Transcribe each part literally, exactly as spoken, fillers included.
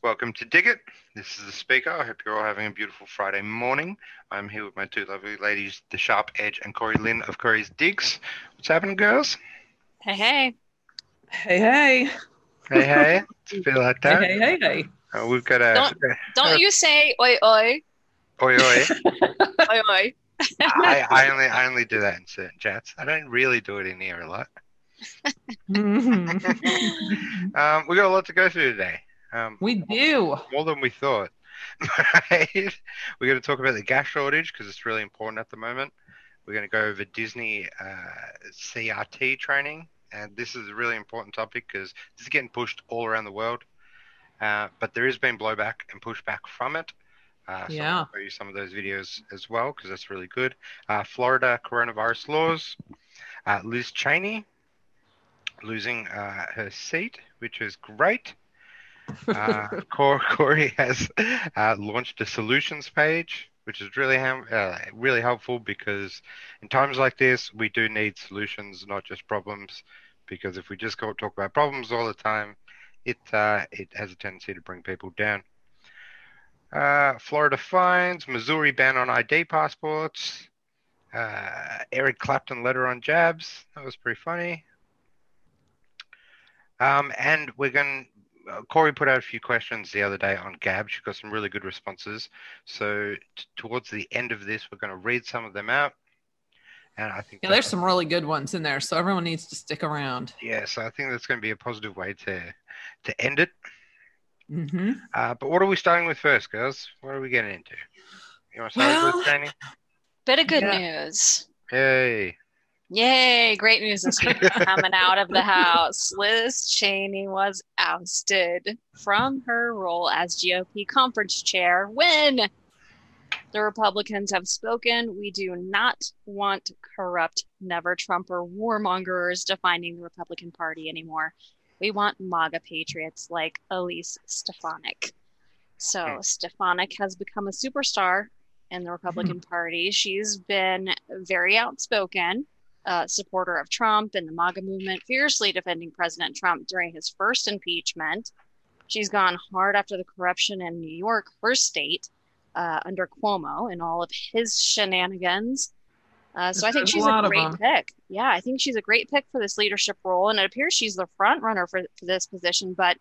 Welcome to Dig It! This is the speaker. I hope you're all having a beautiful Friday morning. I'm here with my two lovely ladies, the Sharp Edge and Corey Lynn of Corey's Digs. What's happening, girls? Hey, hey. Hey, hey. Hey, hey. Does it feel like that? Hey, hey, hey. Uh, we've got a... Don't, don't uh, you say oi, oi. Oi, oi. Oi, oi. I, I, only, I only do that in certain chats. I don't really do it in here a lot. um, we've got a lot to go through today. Um, we do. More than we thought. Right? We're going to talk about the gas shortage because it's really important at the moment. We're going to go over Disney uh, C R T training. And this is a really important topic because this is getting pushed all around the world. Uh, but there has been blowback and pushback from it. Uh, so yeah. I'll show you some of those videos as well because that's really good. Uh, Florida coronavirus laws. Uh, Liz Cheney losing uh, her seat, which is great. uh, Corey has uh, launched a solutions page, which is really ham- uh, really helpful because in times like this, we do need solutions, not just problems. Because if we just go talk about problems all the time, it uh, it has a tendency to bring people down. Uh, Florida fines, Missouri ban on I D passports, uh, Eric Clapton letter on jabs. That was pretty funny. Um, and we're going to... Corey put out a few questions the other day on Gab. She got some really good responses. So t- towards the end of this, we're going to read some of them out. And I think yeah, there's some really good ones in there. So everyone needs to stick around. Yeah, so I think that's going to be a positive way to to end it. Mm-hmm. Uh, but what are we starting with first, girls? What are we getting into? You want to start well, with training? Bit of good yeah. news. Hey. Yay, great news is coming out of the house. Liz Cheney was ousted from her role as G O P conference chair when the Republicans have spoken. We do not want corrupt, never-Trumper warmongers defining the Republican Party anymore. We want MAGA patriots like Elise Stefanik. So okay. Stefanik has become a superstar in the Republican Party. She's been very outspoken. Uh, supporter of Trump and the MAGA movement, fiercely defending President Trump during his first impeachment. She's gone hard after the corruption in New York, her state, uh, under Cuomo and all of his shenanigans. Uh, so I think she's a, a great pick. Yeah, I think she's a great pick for this leadership role, and it appears she's the front runner for, for this position, but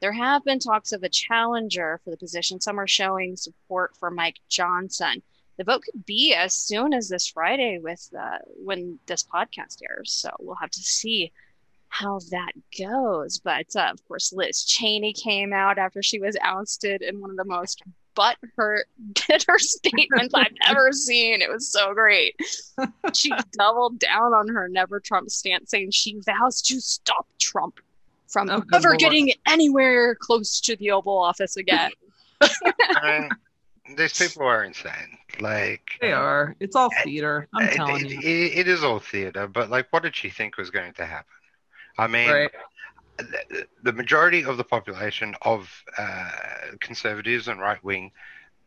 there have been talks of a challenger for the position. Some are showing support for Mike Johnson. The vote could be as soon as this Friday with uh, when this podcast airs. So we'll have to see how that goes. But, uh, of course, Liz Cheney came out after she was ousted in one of the most butthurt, bitter statements I've ever seen. It was so great. She doubled down on her never Trump stance, saying she vows to stop Trump from oh, ever Lord. getting anywhere close to the Oval Office again. um. These people are insane. Like they are. It's all theater. I'm it, telling it, you, it, it is all theater. But like, what did she think was going to happen? I mean, right. the, the majority of the population of uh, conservatives and right wing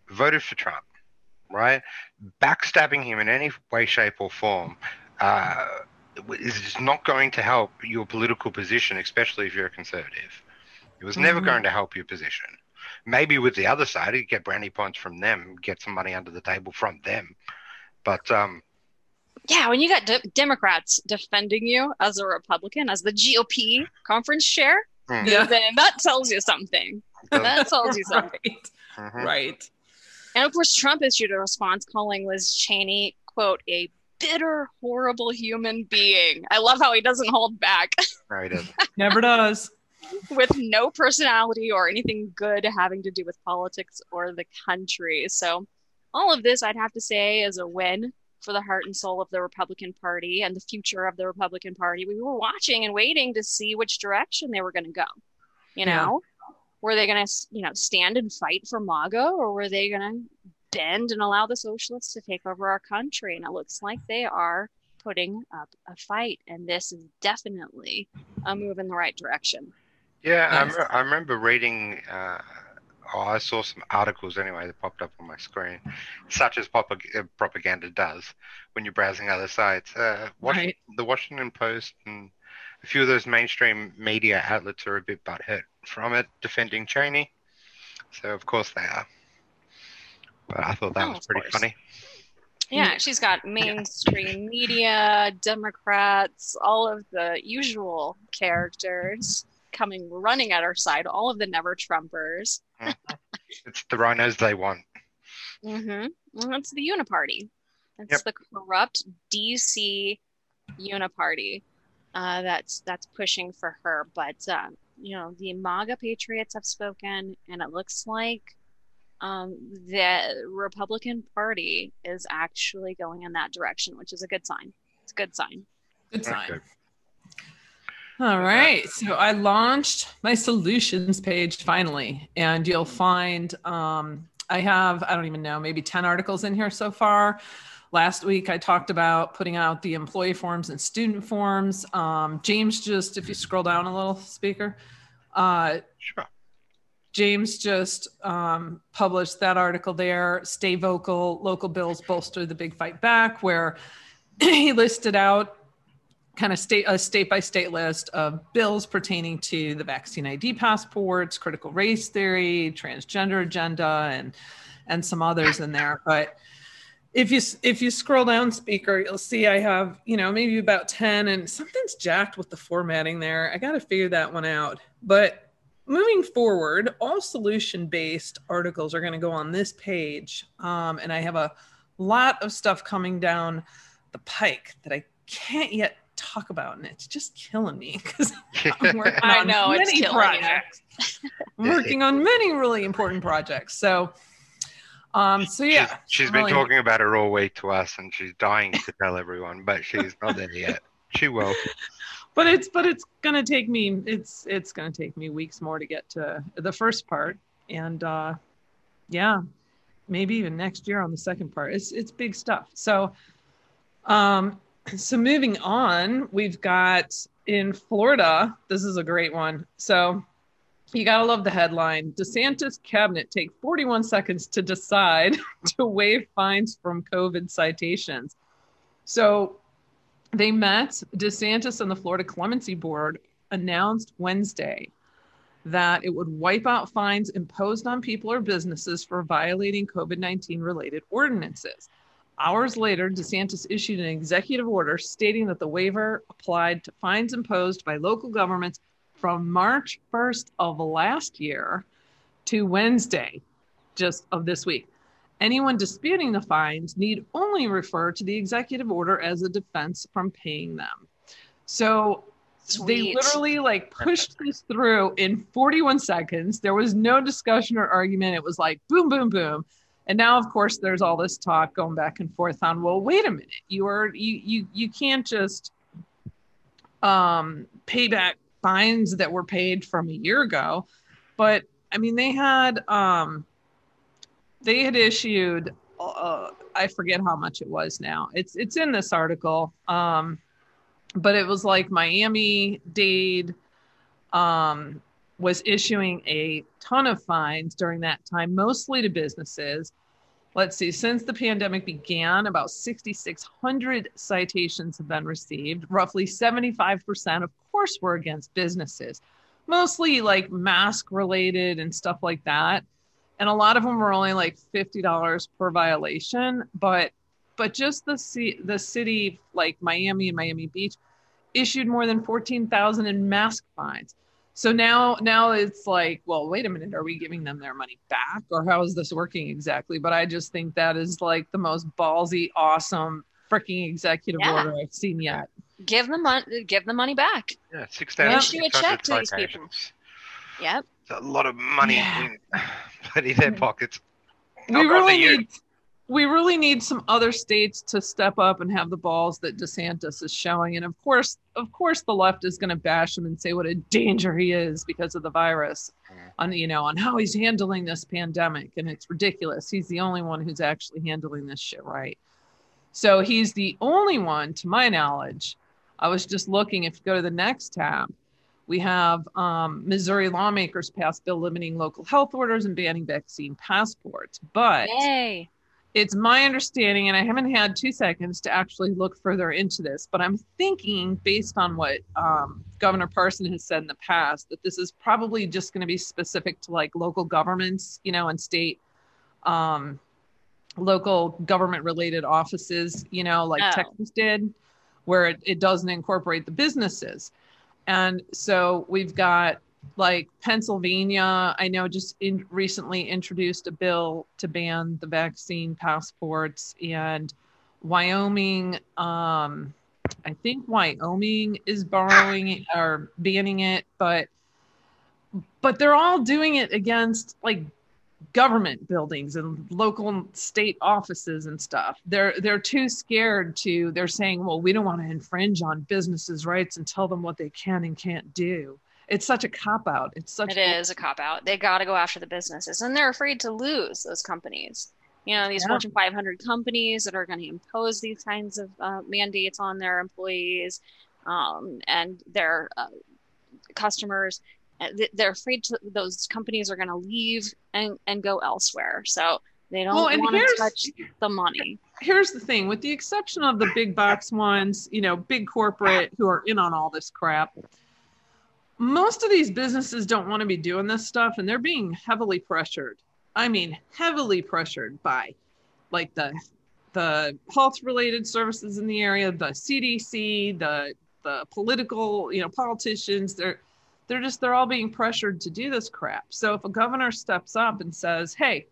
voted for Trump, right? Backstabbing him in any way, shape, or form uh, is just not going to help your political position, especially if you're a conservative. It was mm-hmm. never going to help your position. Maybe with the other side, you get brownie points from them, get some money under the table from them. But um, yeah, when you got de- Democrats defending you as a Republican, as the G O P conference chair, mm. yeah. then that tells you something. That tells you something. Right. Mm-hmm. right. And of course, Trump issued a response calling Liz Cheney, quote, a bitter, horrible human being. I love how he doesn't hold back. No, he doesn't. Never does. With no personality or anything good having to do with politics or the country. So all of this, I'd have to say, is a win for the heart and soul of the Republican Party and the future of the Republican Party. We were watching and waiting to see which direction they were going to go. You know, yeah. were they going to, you know, stand and fight for MAGA, or were they going to bend and allow the socialists to take over our country? And it looks like they are putting up a fight. And this is definitely a move in the right direction. Yeah, yes. I, re- I remember reading uh, oh, I saw some articles anyway that popped up on my screen, such as pop- propaganda does when you're browsing other sites. Uh, Washington, right. The Washington Post and a few of those mainstream media outlets are a bit butthurt from it, defending Cheney. So, of course, they are. But I thought that oh, was pretty course. funny. Yeah, she's got mainstream media, Democrats, all of the usual characters coming running at her side, all of the never-Trumpers. It's the rhinos they want. Mm-hmm. Well, it's the Uniparty. It's yep. the corrupt D C Uniparty uh, that's that's pushing for her. But, uh, you know, the MAGA patriots have spoken, and it looks like Um, the Republican Party is actually going in that direction, which is a good sign. It's a good sign. Good sign. Okay. All right. So I launched my solutions page finally, and you'll find um, I have, I don't even know, maybe ten articles in here so far. Last week, I talked about putting out the employee forms and student forms. Um, James, just if you scroll down a little, speaker. Uh, sure. James just um, published that article there, Stay Vocal, Local Bills Bolster the Big Fight Back, where he listed out kind of state, a state-by-state list of bills pertaining to the vaccine I D passports, critical race theory, transgender agenda, and and some others in there. But if you if you scroll down, speaker, you'll see I have, you know, maybe about ten, and something's jacked with the formatting there. I got to figure that one out. But moving forward, all solution-based articles are going to go on this page. Um, and I have a lot of stuff coming down the pike that I can't yet talk about. And it's just killing me because I'm working I on know, many it's projects. I'm working on many really important projects. So, um, so yeah. She's, she's been really talking about her all week to us, and she's dying to tell everyone, but she's not there yet. She will. But it's but it's gonna take me it's it's gonna take me weeks more to get to the first part, and uh, yeah, maybe even next year on the second part. It's it's big stuff. So, um, so moving on, we've got in Florida. This is a great one. So you gotta love the headline: DeSantis cabinet take forty-one seconds to decide to waive fines from COVID citations. So they met, DeSantis and the Florida Clemency Board announced Wednesday that it would wipe out fines imposed on people or businesses for violating COVID nineteen related ordinances. Hours later, DeSantis issued an executive order stating that the waiver applied to fines imposed by local governments from March first of last year to Wednesday just of this week. Anyone disputing the fines need only refer to the executive order as a defense from paying them. So Sweet. They literally like pushed this through in forty-one seconds. There was no discussion or argument. It was like boom, boom, boom. And now, of course, there's all this talk going back and forth on, well, wait a minute. You are you you you can't just um, pay back fines that were paid from a year ago. But I mean, they had um, They had issued, uh, I forget how much it was now. It's it's in this article, um, but it was like Miami-Dade um, was issuing a ton of fines during that time, mostly to businesses. Let's see, since the pandemic began, about six thousand six hundred citations have been received. Roughly seventy-five percent, of course, were against businesses, mostly like mask-related and stuff like that. And a lot of them were only like fifty dollars per violation, but but just the c- the city like Miami and Miami Beach issued more than fourteen thousand in mask fines. So now now it's like, well, wait a minute, are we giving them their money back, or how is this working exactly? But I just think that is like the most ballsy, awesome freaking executive yeah. order I've seen yet. Give them money, give the money back. Yeah, six thousand. Issue a check to these people. Yep. It's a lot of money. Yeah. In- in their pockets. We really need, we really need some other states to step up and have the balls that DeSantis is showing. And of course, of course, the left is going to bash him and say what a danger he is because of the virus, on you know, on how he's handling this pandemic, and it's ridiculous. He's the only one who's actually handling this shit right. So he's the only one, to my knowledge. I was just looking. If you go to the next tab, We have um, Missouri lawmakers pass bill limiting local health orders and banning vaccine passports. But Yay. It's my understanding, and I haven't had two seconds to actually look further into this, but I'm thinking, based on what um, Governor Parson has said in the past, that this is probably just going to be specific to like local governments, you know, and state um, local government related offices, you know, like oh. Texas did, where it, it doesn't incorporate the businesses. And so we've got like Pennsylvania, I know just in, recently introduced a bill to ban the vaccine passports, and Wyoming, um, I think Wyoming is borrowing or banning it, but, but they're all doing it against like government buildings and local state offices and stuff. They're they're too scared to, they're saying, well, we don't want to infringe on businesses' rights and tell them what they can and can't do. It's such a cop-out. It's such It a- is a cop-out. They got to go after the businesses. And they're afraid to lose those companies. You know, these yeah. Fortune five hundred companies that are going to impose these kinds of uh, mandates on their employees um, and their uh, customers. They're afraid to, those companies are going to leave and, and go elsewhere. So they don't well, want to touch the money. Here's the thing. With the exception of the big box ones, you know, big corporate who are in on all this crap, most of these businesses don't want to be doing this stuff, and they're being heavily pressured. I mean, heavily pressured by like the the health-related services in the area, the C D C, the the political, you know, politicians. They're They're just, they're all being pressured to do this crap. So if a governor steps up and says, hey,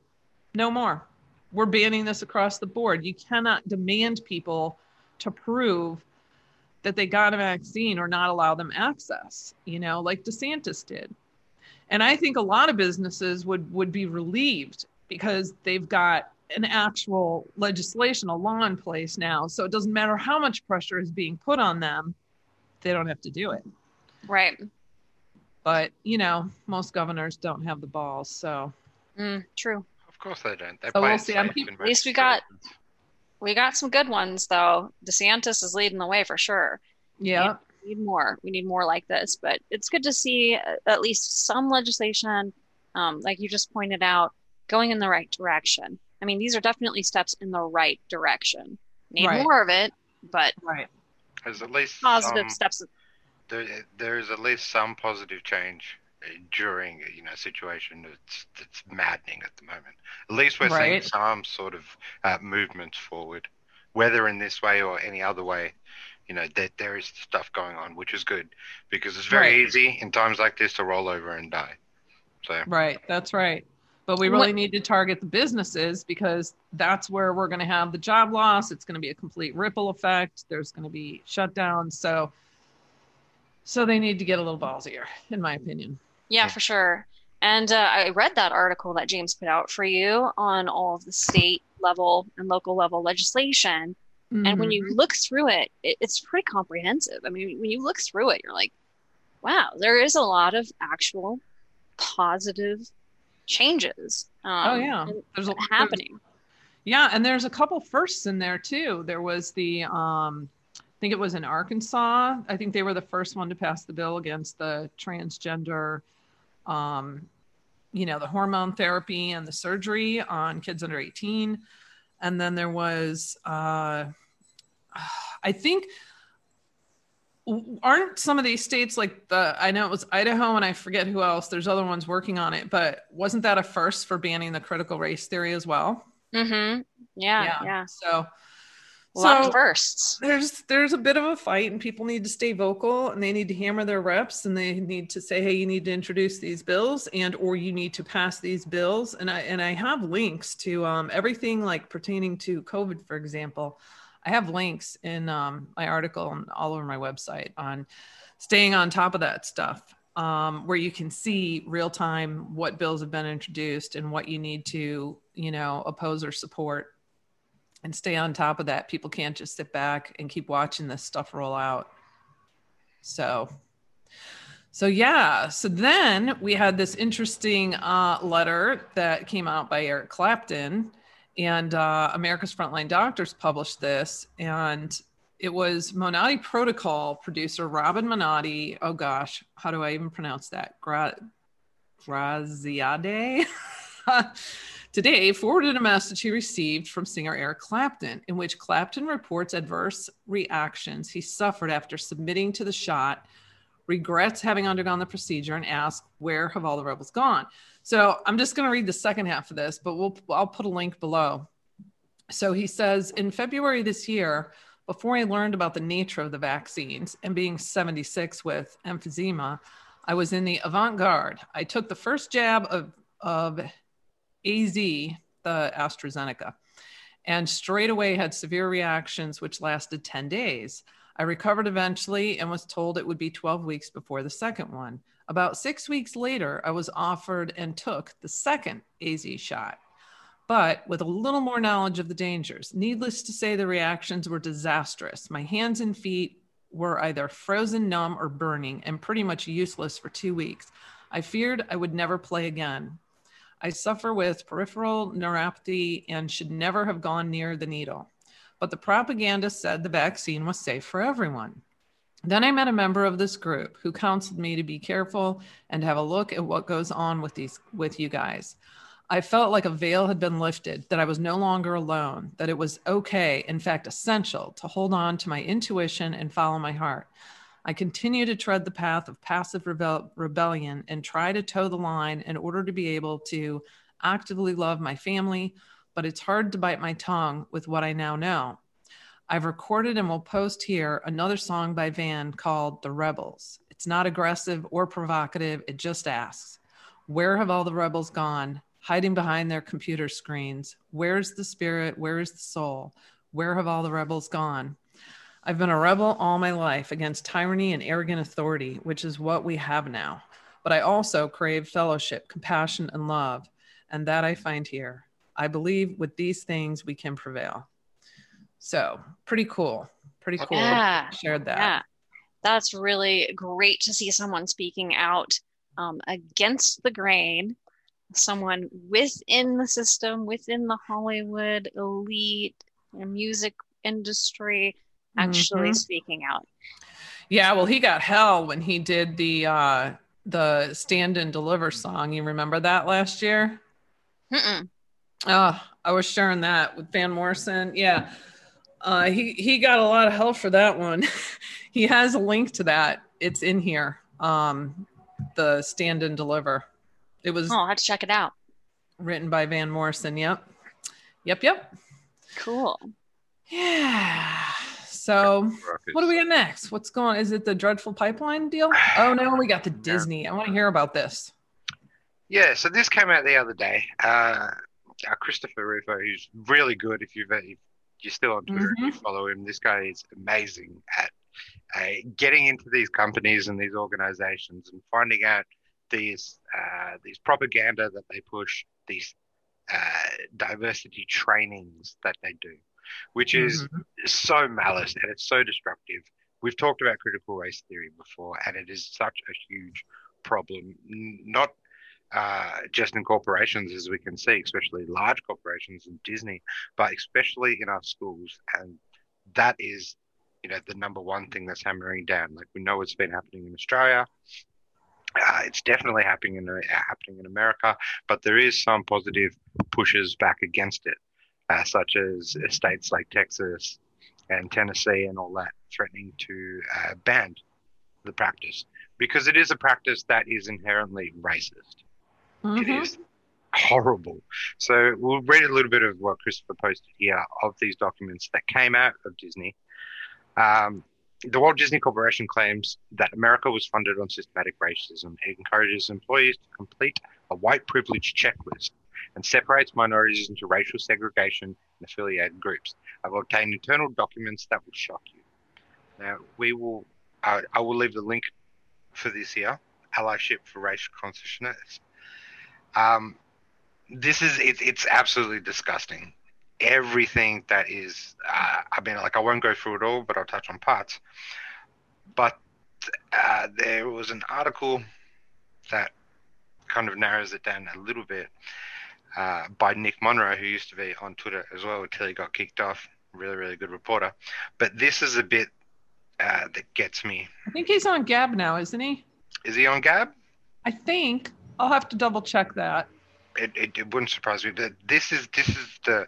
no more, we're banning this across the board. You cannot demand people to prove that they got a vaccine or not allow them access, you know, like DeSantis did. And I think a lot of businesses would, would be relieved because they've got an actual legislation, a law in place now. So it doesn't matter how much pressure is being put on them. They don't have to do it. Right. But, you know, most governors don't have the balls, so. Mm, true. Of course they don't. They're so we'll see. I'm keep, at least we got, we got some good ones, though. DeSantis is leading the way for sure. Yeah. We need more. We need more like this. But it's good to see at least some legislation, um, like you just pointed out, going in the right direction. I mean, these are definitely steps in the right direction. Need right. more of it, but right. There's at least positive um, steps. There, there is at least some positive change during, you know, a situation that's that's maddening at the moment. At least we're right. seeing some sort of uh, movement forward, whether in this way or any other way. You know, there there is stuff going on, which is good because it's very right. easy in times like this to roll over and die. So right, that's right. But we really what? need to target the businesses because that's where we're going to have the job loss. It's going to be a complete ripple effect. There's going to be shutdowns. So. So they need to get a little ballsier, in my opinion. Yeah, for sure. And uh, I read that article that James put out for you on all of the state level and local level legislation. Mm-hmm. And when you look through it, it, it's pretty comprehensive. I mean, when you look through it, you're like, wow, there is a lot of actual positive changes. Um, oh, yeah. There's a lot happening. Yeah, and there's a couple firsts in there, too. There was the... Um, I think it was in Arkansas. I think they were the first one to pass the bill against the transgender, um, you know, the hormone therapy and the surgery on kids under eighteen. And then there was, uh, I think, aren't some of these states like the, I know it was Idaho and I forget who else, there's other ones working on it, but wasn't that a first for banning the critical race theory as well? Mm-hmm. Yeah. Yeah. yeah. So A lot so of firsts. There's there's a bit of a fight and people need to stay vocal and they need to hammer their reps and they need to say, hey, you need to introduce these bills and or you need to pass these bills. And I and I have links to um, everything like pertaining to COVID, for example. I have links in um, my article and all over my website on staying on top of that stuff um, where you can see real time what bills have been introduced and what you need to, you know, oppose or support. And stay on top of that. People can't just sit back and keep watching this stuff roll out. So, so yeah. So then we had this interesting uh, letter that came out by Eric Clapton and uh, America's Frontline Doctors published this. And it was Monotti Protocol producer Robin Monotti. Oh gosh, how do I even pronounce that? Gra- Graziade? Today forwarded a message he received from singer Eric Clapton, in which Clapton reports adverse reactions he suffered after submitting to the shot, regrets having undergone the procedure, and asks, where have all the rebels gone? So I'm just going to read the second half of this, but we'll I'll put a link below. So he says, in February this year, before I learned about the nature of the vaccines and being seventy-six with emphysema, I was in the avant-garde. I took the first jab of of A Z, the AstraZeneca, and straight away had severe reactions, which lasted ten days. I recovered eventually and was told it would be twelve weeks before the second one. About six weeks later, I was offered and took the second A Z shot, but with a little more knowledge of the dangers. Needless to say, the reactions were disastrous. My hands and feet were either frozen, numb, or burning, and pretty much useless for two weeks. I feared I would never play again. I suffer with peripheral neuropathy and should never have gone near the needle. But the propaganda said the vaccine was safe for everyone. Then I met a member of this group who counseled me to be careful and have a look at what goes on with these with you guys. I felt like a veil had been lifted, that I was no longer alone, that it was okay, in fact, essential, to hold on to my intuition and follow my heart. I continue to tread the path of passive rebel- rebellion and try to toe the line in order to be able to actively love my family, but it's hard to bite my tongue with what I now know. I've recorded and will post here another song by Van called The Rebels. It's not aggressive or provocative. It just asks, where have all the rebels gone, hiding behind their computer screens? Where's the spirit? Where's the soul? Where have all the rebels gone? I've been a rebel all my life against tyranny and arrogant authority, which is what we have now. But I also crave fellowship, compassion, and love, and that I find here. I believe with these things we can prevail. So pretty cool. Pretty cool. Yeah. Shared that. Yeah. That's really great to see someone speaking out um, against the grain, someone within the system, within the Hollywood elite and music industry, actually mm-hmm. speaking out. Yeah, well, he got hell when he did the uh the Stand and Deliver song. You remember that last year? Mm-mm. Oh, I was sharing that with Van Morrison. Yeah, uh, he he got a lot of hell for that one. He has a link to that. It's in here. Um, the Stand and Deliver. It was. Oh, I'll have to check it out. Written by Van Morrison. Yep. Yep. Yep. Cool. Yeah. So what do we have next? What's going on? Is it the dreadful pipeline deal? Oh, no, we got the Disney. I want to hear about this. Yeah, so this came out the other day. Uh, Christopher Rufo, who's really good. If, you've, if you're still on Twitter mm-hmm. and you follow him, this guy is amazing at uh, getting into these companies and these organizations and finding out these, uh, these propaganda that they push, these uh, diversity trainings that they do, which is mm-hmm. so malice and it's so destructive. We've talked about critical race theory before, and it is such a huge problem, not uh, just in corporations, as we can see, especially large corporations and Disney, but especially in our schools. And that is, you know, the number one thing that's hammering down. Like, we know it's been happening in Australia. Uh, it's definitely happening in, uh, happening in America, but there is some positive pushes back against it. Uh, such as states like Texas and Tennessee and all that, threatening to uh, ban the practice because it is a practice that is inherently racist. Mm-hmm. It is horrible. So we'll read a little bit of what Christopher posted here of these documents that came out of Disney. Um, the Walt Disney Corporation claims that America was funded on systematic racism. It encourages employees to complete a white privilege checklist and separates minorities into racial segregation and affiliated groups. I've obtained internal documents that will shock you. Now, we will, uh, I will leave the link for this here, Allyship for Racial Consciousness. Um, this is, it, it's absolutely disgusting. Everything that is, uh, I mean, like, I won't go through it all, but I'll touch on parts. But uh, there was an article that kind of narrows it down a little bit. Uh, by Nick Monroe, who used to be on Twitter as well until he got kicked off. really, really good reporter. But this is a bit uh, that gets me. I think he's on Gab now, isn't he? Is he on Gab? I think. I'll have to double check that. It, it, it wouldn't surprise me. But this is this is the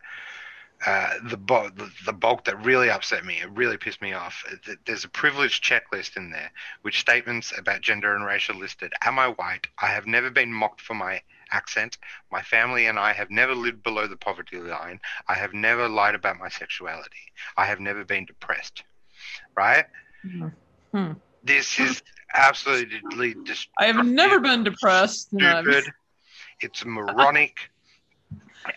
uh, the, bulk, the the bulk that really upset me. It really pissed me off. There's a privilege checklist in there, which statements about gender and racial listed. Am I white? I have never been mocked for my accent. My family and I have never lived below the poverty line. I have never lied about my sexuality. I have never been depressed. Right? Mm-hmm. This is absolutely dis- I have never been depressed. Stupid. No, it's moronic.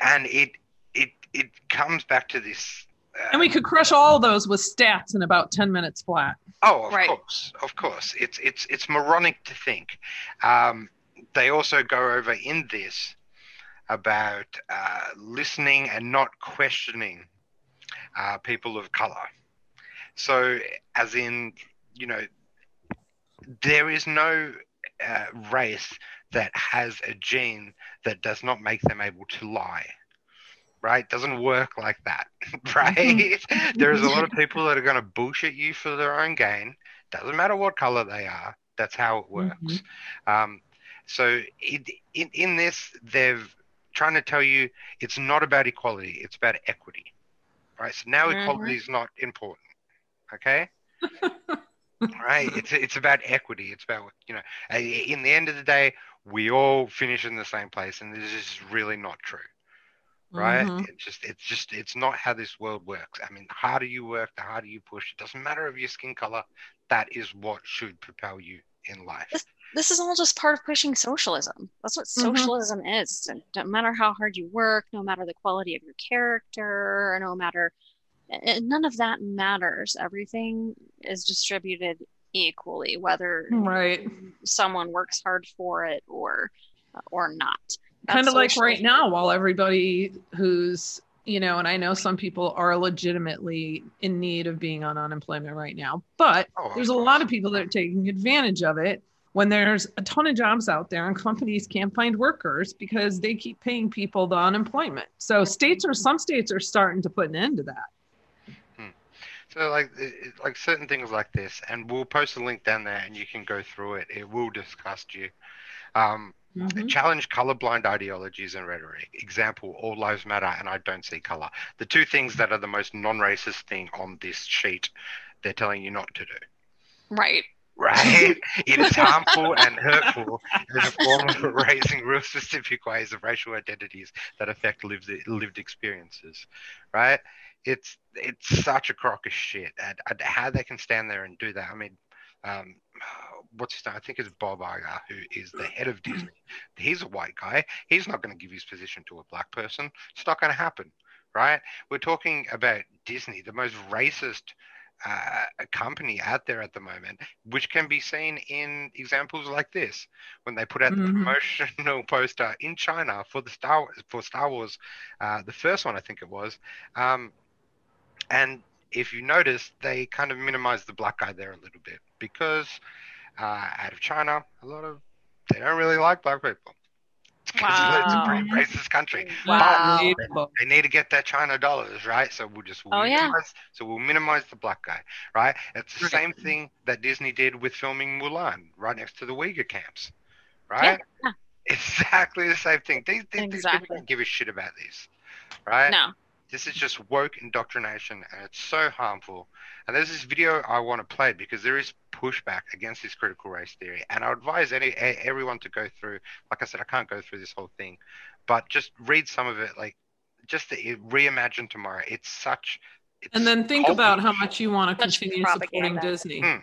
And it it it comes back to this. Uh, and we could crush all those with stats in about ten minutes flat. Oh, of right. course. Of course. It's it's it's moronic to think. Um, they also go over in this about uh, listening and not questioning uh, people of color. So as in, you know, there is no uh, race that has a gene that does not make them able to lie, right? Doesn't work like that, right? There's a lot of people that are going to bullshit you for their own gain. Doesn't matter what color they are. That's how it works. Mm-hmm. Um, so it, in, in this, they're trying to tell you it's not about equality. It's about equity, right? So now mm-hmm. equality is not important, okay? Right, it's it's about equity. It's about, you know, in the end of the day, we all finish in the same place, and this is really not true, right? Mm-hmm. It's just it's just it's not how this world works. I mean, the harder you work, the harder you push. It doesn't matter of your skin color. That is what should propel you in life. This, this is all just part of pushing socialism. That's what mm-hmm. socialism is. And no matter how hard you work, no matter the quality of your character, no matter. None of that matters. Everything is distributed equally, whether right. someone works hard for it or or not. Kind of like right now, while everybody who's, you know, and I know some people are legitimately in need of being on unemployment right now, but oh, there's a lot of people that are taking advantage of it when there's a ton of jobs out there and companies can't find workers because they keep paying people the unemployment. So states are some states are starting to put an end to that. So like like certain things like this, and we'll post a link down there and you can go through it. It will disgust you. Um, mm-hmm. Challenge colorblind ideologies and rhetoric. Example, all lives matter and I don't see color. The two things that are the most non-racist thing on this sheet, they're telling you not to do. Right. Right? It is harmful and hurtful as a form of raising real specific ways of racial identities that affect lived, lived experiences. Right? It's it's such a crock of shit. And, and how they can stand there and do that. I mean, um, what's his name? I think it's Bob Iger, who is the head of Disney. He's a white guy. He's not going to give his position to a black person. It's not going to happen, right? We're talking about Disney, the most racist uh, company out there at the moment, which can be seen in examples like this, when they put out mm-hmm. the promotional poster in China for the Star for Star Wars, uh, the first one I think it was. Um, And if you notice, they kind of minimize the black guy there a little bit because uh, out of China, a lot of they don't really like black people. Wow. It's a pretty racist country. Wow. But they need to get their China dollars, right? So we'll just we'll oh, minimize, yeah. so we'll minimize the black guy, right? It's the okay. same thing that Disney did with filming Mulan right next to the Uyghur camps, right? Yeah. Exactly the same thing. These, these, exactly. these people don't give a shit about this, right? No. This is just woke indoctrination, and it's so harmful. And there's this video I want to play because there is pushback against this critical race theory. And I advise any everyone to go through. Like I said, I can't go through this whole thing, but just read some of it. Like, just to reimagine tomorrow. It's such. It's and then think about how much you want to continue supporting Disney. Mm.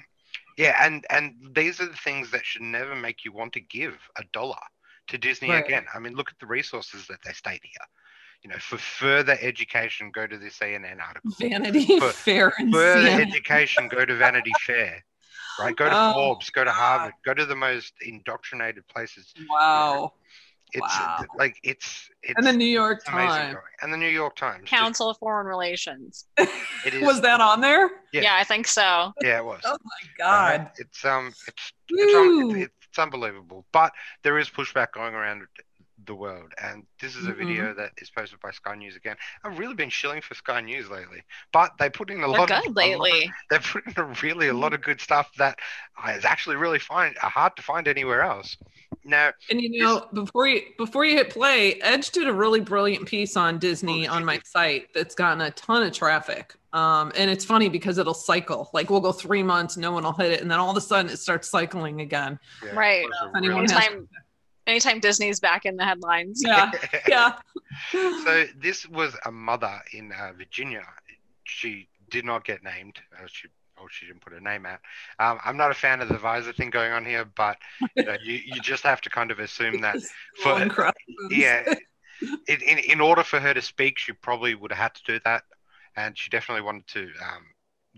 Yeah, and and these are the things that should never make you want to give a dollar to Disney right. again. I mean, look at the resources that they state here. You know, for further education, go to this C N N article. Vanity for, Fair. And further C N N. Education, go to Vanity Fair. Right? Go to oh, Forbes. Go to Harvard. Go to the most indoctrinated places. Wow. You know, it's wow. like it's, it's and the New York Times. And the New York Times. Council just, of Foreign Relations. It is, was that on there? Yeah. yeah, I think so. Yeah, it was. Oh my God. Right? It's um, it's it's, it's, it's unbelievable. But there is pushback going around the world. And this is a mm-hmm. video that is posted by Sky News again. I've really been shilling for Sky News lately, but they put in a lot of, lately. a lot of they put in a really a lot of good stuff that is actually really find hard to find anywhere else. Now, and you know, this, before you before you hit play, Edge did a really brilliant piece on Disney on my site that's gotten a ton of traffic. Um, and it's funny because it'll cycle. Like we'll go three months, no one will hit it, and then all of a sudden it starts cycling again. Yeah, right. Anyone has time. Anytime Disney's back in the headlines. Yeah, yeah. So this was a mother in uh, Virginia. She did not get named. Uh, she, oh, she didn't put her name out. Um, I'm not a fan of the visor thing going on here, but you know, you, you just have to kind of assume that. For her, yeah. It, in in order for her to speak, she probably would have had to do that, and she definitely wanted to um,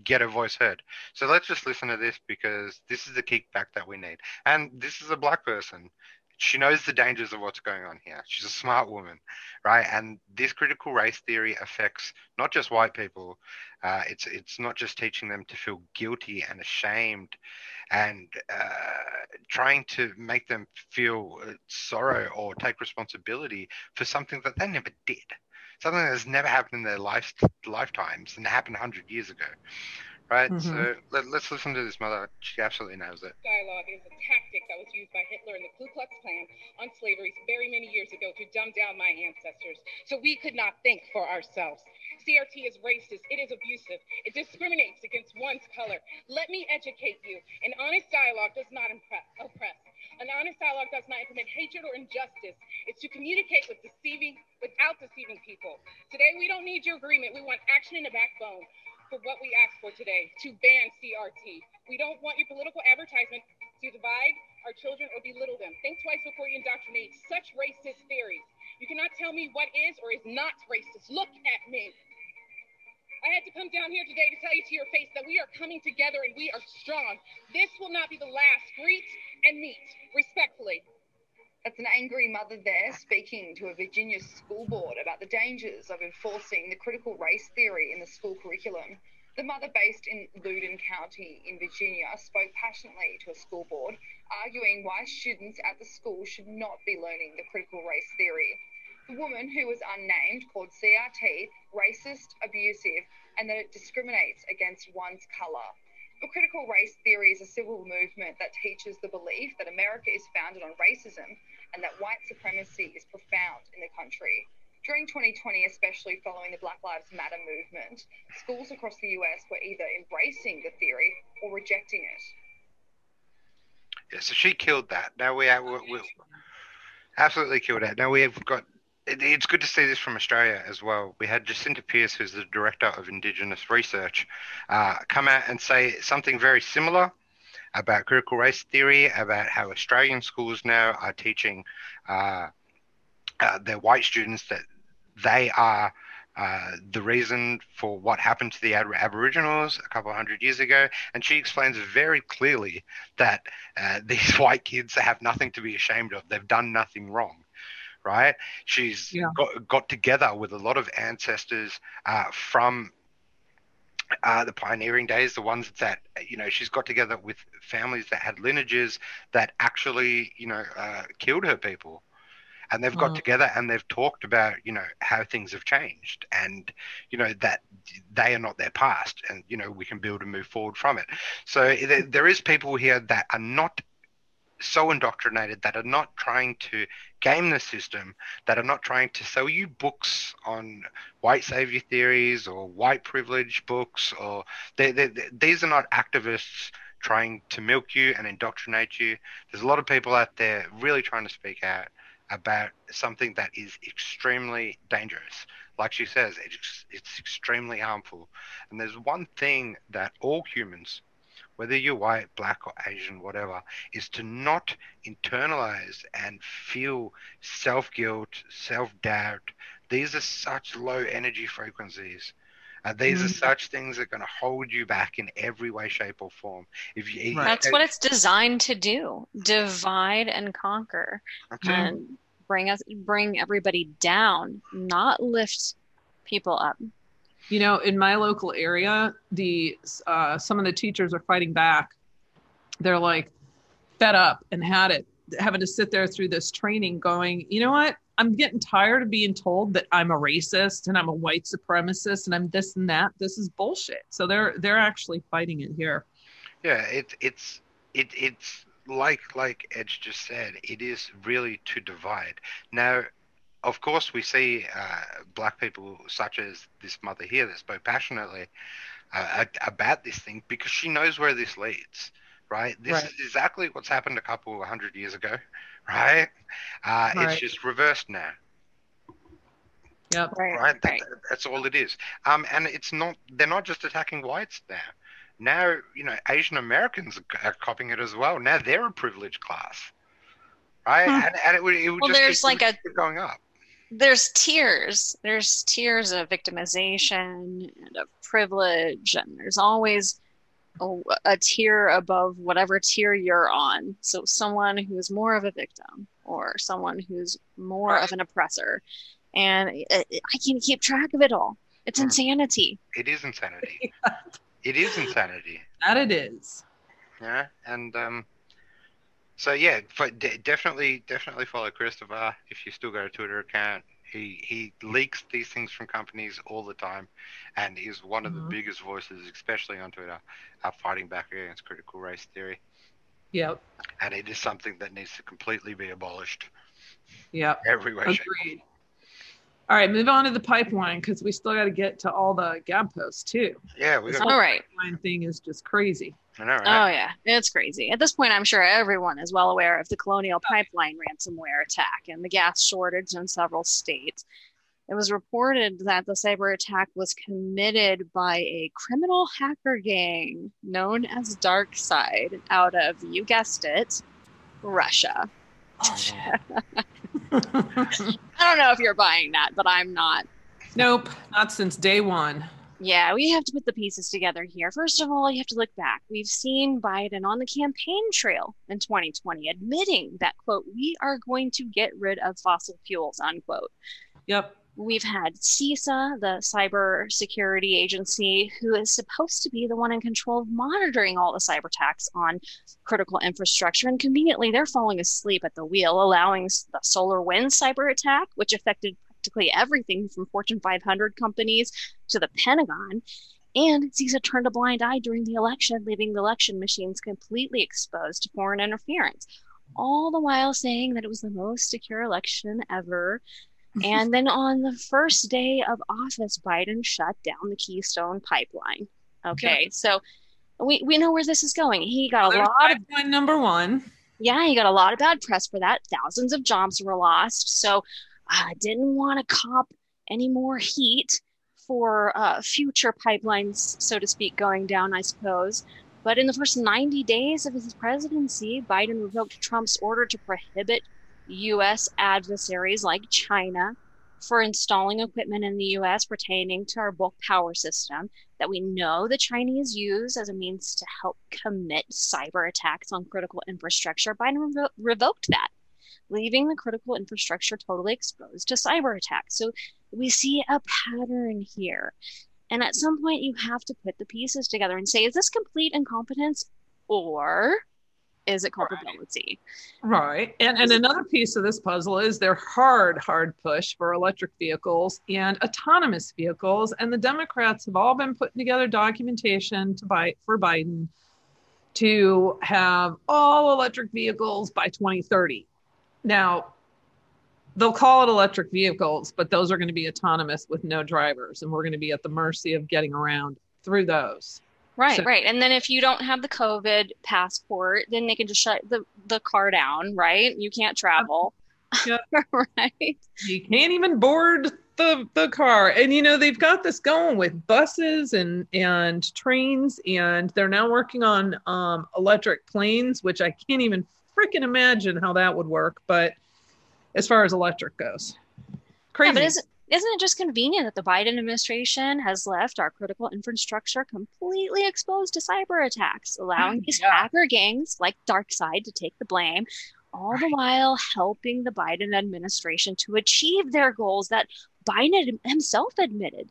get her voice heard. So let's just listen to this because this is the kickback that we need, and this is a black person. She knows the dangers of what's going on here. She's a smart woman, right? And this critical race theory affects not just white people. Uh, it's it's not just teaching them to feel guilty and ashamed and uh, trying to make them feel sorrow or take responsibility for something that they never did, something that's never happened in their life, lifetimes and happened one hundred years ago. Right, mm-hmm. so let, let's listen to this mother. She absolutely knows it. Dialogue is a tactic that was used by Hitler and the Ku Klux Klan on slavery very many years ago to dumb down my ancestors, so we could not think for ourselves. C R T is racist. It is abusive. It discriminates against one's color. Let me educate you. An honest dialogue does not impress, oppress. An honest dialogue does not implement hatred or injustice. It's to communicate with deceiving, without deceiving people. Today, we don't need your agreement. We want action and a backbone. For what we asked for today, to ban C R T. We don't want your political advertisements to divide our children or belittle them. Think twice before you indoctrinate such racist theories. You cannot tell me what is or is not racist. Look at me. I had to come down here today to tell you to your face that we are coming together and we are strong. This will not be the last greet and meet, respectfully. That's an angry mother there speaking to a Virginia school board about the dangers of enforcing the critical race theory in the school curriculum. The mother, based in Loudoun County in Virginia, spoke passionately to a school board, arguing why students at the school should not be learning the critical race theory. The woman, who was unnamed, called C R T racist, abusive, and that it discriminates against one's colour. But critical race theory is a civil movement that teaches the belief that America is founded on racism and that white supremacy is profound in the country. During twenty twenty, especially following the Black Lives Matter movement, schools across the U S were either embracing the theory or rejecting it. Yeah, so she killed that. Now we are, we're, we're absolutely killed that. Now we have got... It's good to see this from Australia as well. We had Jacinta Pierce, who's the Director of Indigenous Research, uh, come out and say something very similar about critical race theory, about how Australian schools now are teaching uh, uh, their white students that they are uh, the reason for what happened to the Ab- Aboriginals a couple hundred years ago. And she explains very clearly that uh, these white kids have nothing to be ashamed of. They've done nothing wrong. Right? She's yeah. got, got together with a lot of ancestors uh, from uh, the pioneering days, the ones that, you know, she's got together with families that had lineages that actually, you know, uh, killed her people. And they've got mm. together and they've talked about, you know, how things have changed and, you know, that they are not their past and, you know, we can build and move forward from it. So there, there is people here that are not so indoctrinated, that are not trying to game the system, that are not trying to sell you books on white savior theories or white privilege books, or they, they, they, these are not activists trying to milk you and indoctrinate you. There's a lot of people out there really trying to speak out about something that is extremely dangerous. Like she says, it's, it's extremely harmful. And there's one thing that all humans, whether you're white, black, or Asian, whatever, is to not internalize and feel self-guilt, self-doubt. These are such low energy frequencies. Uh, these mm-hmm. are such things that are going to hold you back in every way, shape, or form. If you, right. That's if, what it's designed to do, divide and conquer, okay. and bring us, bring everybody down, not lift people up. You know, in my local area, the uh, some of the teachers are fighting back. They're like fed up and had it having to sit there through this training going, you know what? I'm getting tired of being told that I'm a racist and I'm a white supremacist and I'm this and that. This is bullshit. So they're they're actually fighting it here. Yeah, it, it's it, it's like like Edge just said, it is really to divide. Now, of course, we see uh, black people such as this mother here that spoke passionately uh, about this thing because she knows where this leads. Right. This right. is exactly what's happened a couple of hundred years ago. Right. Uh, right. It's just reversed now. Yep. Right. right? That, right. That's all it is. Um, and it's not, they're not just attacking whites now. Now, you know, Asian Americans are copying it as well. Now they're a privileged class. Right. Hmm. And, and it would, it would well, just there's keep, like a, keep going up. There's tiers. There's tiers of victimization and of privilege. And there's always A, a tier above whatever tier you're on. So someone who is more of a victim or someone who's more right. of an oppressor. And I, I can't keep track of it all. It's mm. insanity. It is insanity. It is insanity. That it is. Yeah. And um, so, yeah, for, de- definitely, definitely follow Christopher if you still got a Twitter account. He he leaks these things from companies all the time and is one of mm-hmm. the biggest voices, especially on Twitter, uh, fighting back against critical race theory. Yep. And it is something that needs to completely be abolished. Yep. Everywhere. Agreed. All right, move on to the pipeline because we still got to get to all the Gab posts too. Yeah. We this got whole right. pipeline thing is just crazy. I know, right? Oh, yeah. It's crazy. At this point, I'm sure everyone is well aware of the Colonial Pipeline ransomware attack and the gas shortage in several states. It was reported that the cyber attack was committed by a criminal hacker gang known as Darkside out of, you guessed it, Russia. Oh, I don't know if you're buying that, but I'm not. Nope, not since day one. Yeah, we have to put the pieces together here. First of all, you have to look back. We've seen Biden on the campaign trail in twenty twenty admitting that, quote, we are going to get rid of fossil fuels, unquote. Yep. We've had CISA, the cyber security agency, who is supposed to be the one in control of monitoring all the cyber attacks on critical infrastructure. And conveniently, they're falling asleep at the wheel, allowing the SolarWinds cyber attack, which affected practically everything from Fortune five hundred companies to the Pentagon. And CISA turned a blind eye during the election, leaving the election machines completely exposed to foreign interference, all the while saying that it was the most secure election ever. And then on the first day of office, Biden shut down the Keystone Pipeline. Okay, yeah. So we, we know where this is going. He got There's a lot of pipeline number one. Yeah, he got a lot of bad press for that. Thousands of jobs were lost. So I uh, didn't want to cop any more heat for uh, future pipelines, so to speak, going down, I suppose. But in the first ninety days of his presidency, Biden revoked Trump's order to prohibit U S adversaries like China for installing equipment in the U S pertaining to our bulk power system that we know the Chinese use as a means to help commit cyber attacks on critical infrastructure. Biden revo- revoked that, leaving the critical infrastructure totally exposed to cyber attacks. So we see a pattern here. And at some point, you have to put the pieces together and say, is this complete incompetence or is it culpability? Right. right. And and another piece of this puzzle is their hard, hard push for electric vehicles and autonomous vehicles. And the Democrats have all been putting together documentation to buy, for Biden to have all electric vehicles by twenty thirty. Now, they'll call it electric vehicles, but those are going to be autonomous with no drivers. And we're going to be at the mercy of getting around through those. Right, so, right. And then if you don't have the COVID passport, then they can just shut the, the car down, right? You can't travel, yeah. Right? You can't even board the, the car. And, you know, they've got this going with buses and, and trains, and they're now working on um, electric planes, which I can't even freaking imagine how that would work. But as far as electric goes, crazy. Yeah, but is it- Isn't it just convenient that the Biden administration has left our critical infrastructure completely exposed to cyber attacks, allowing these yeah. hacker gangs like Darkside to take the blame, all right. the while helping the Biden administration to achieve their goals that Biden himself admitted,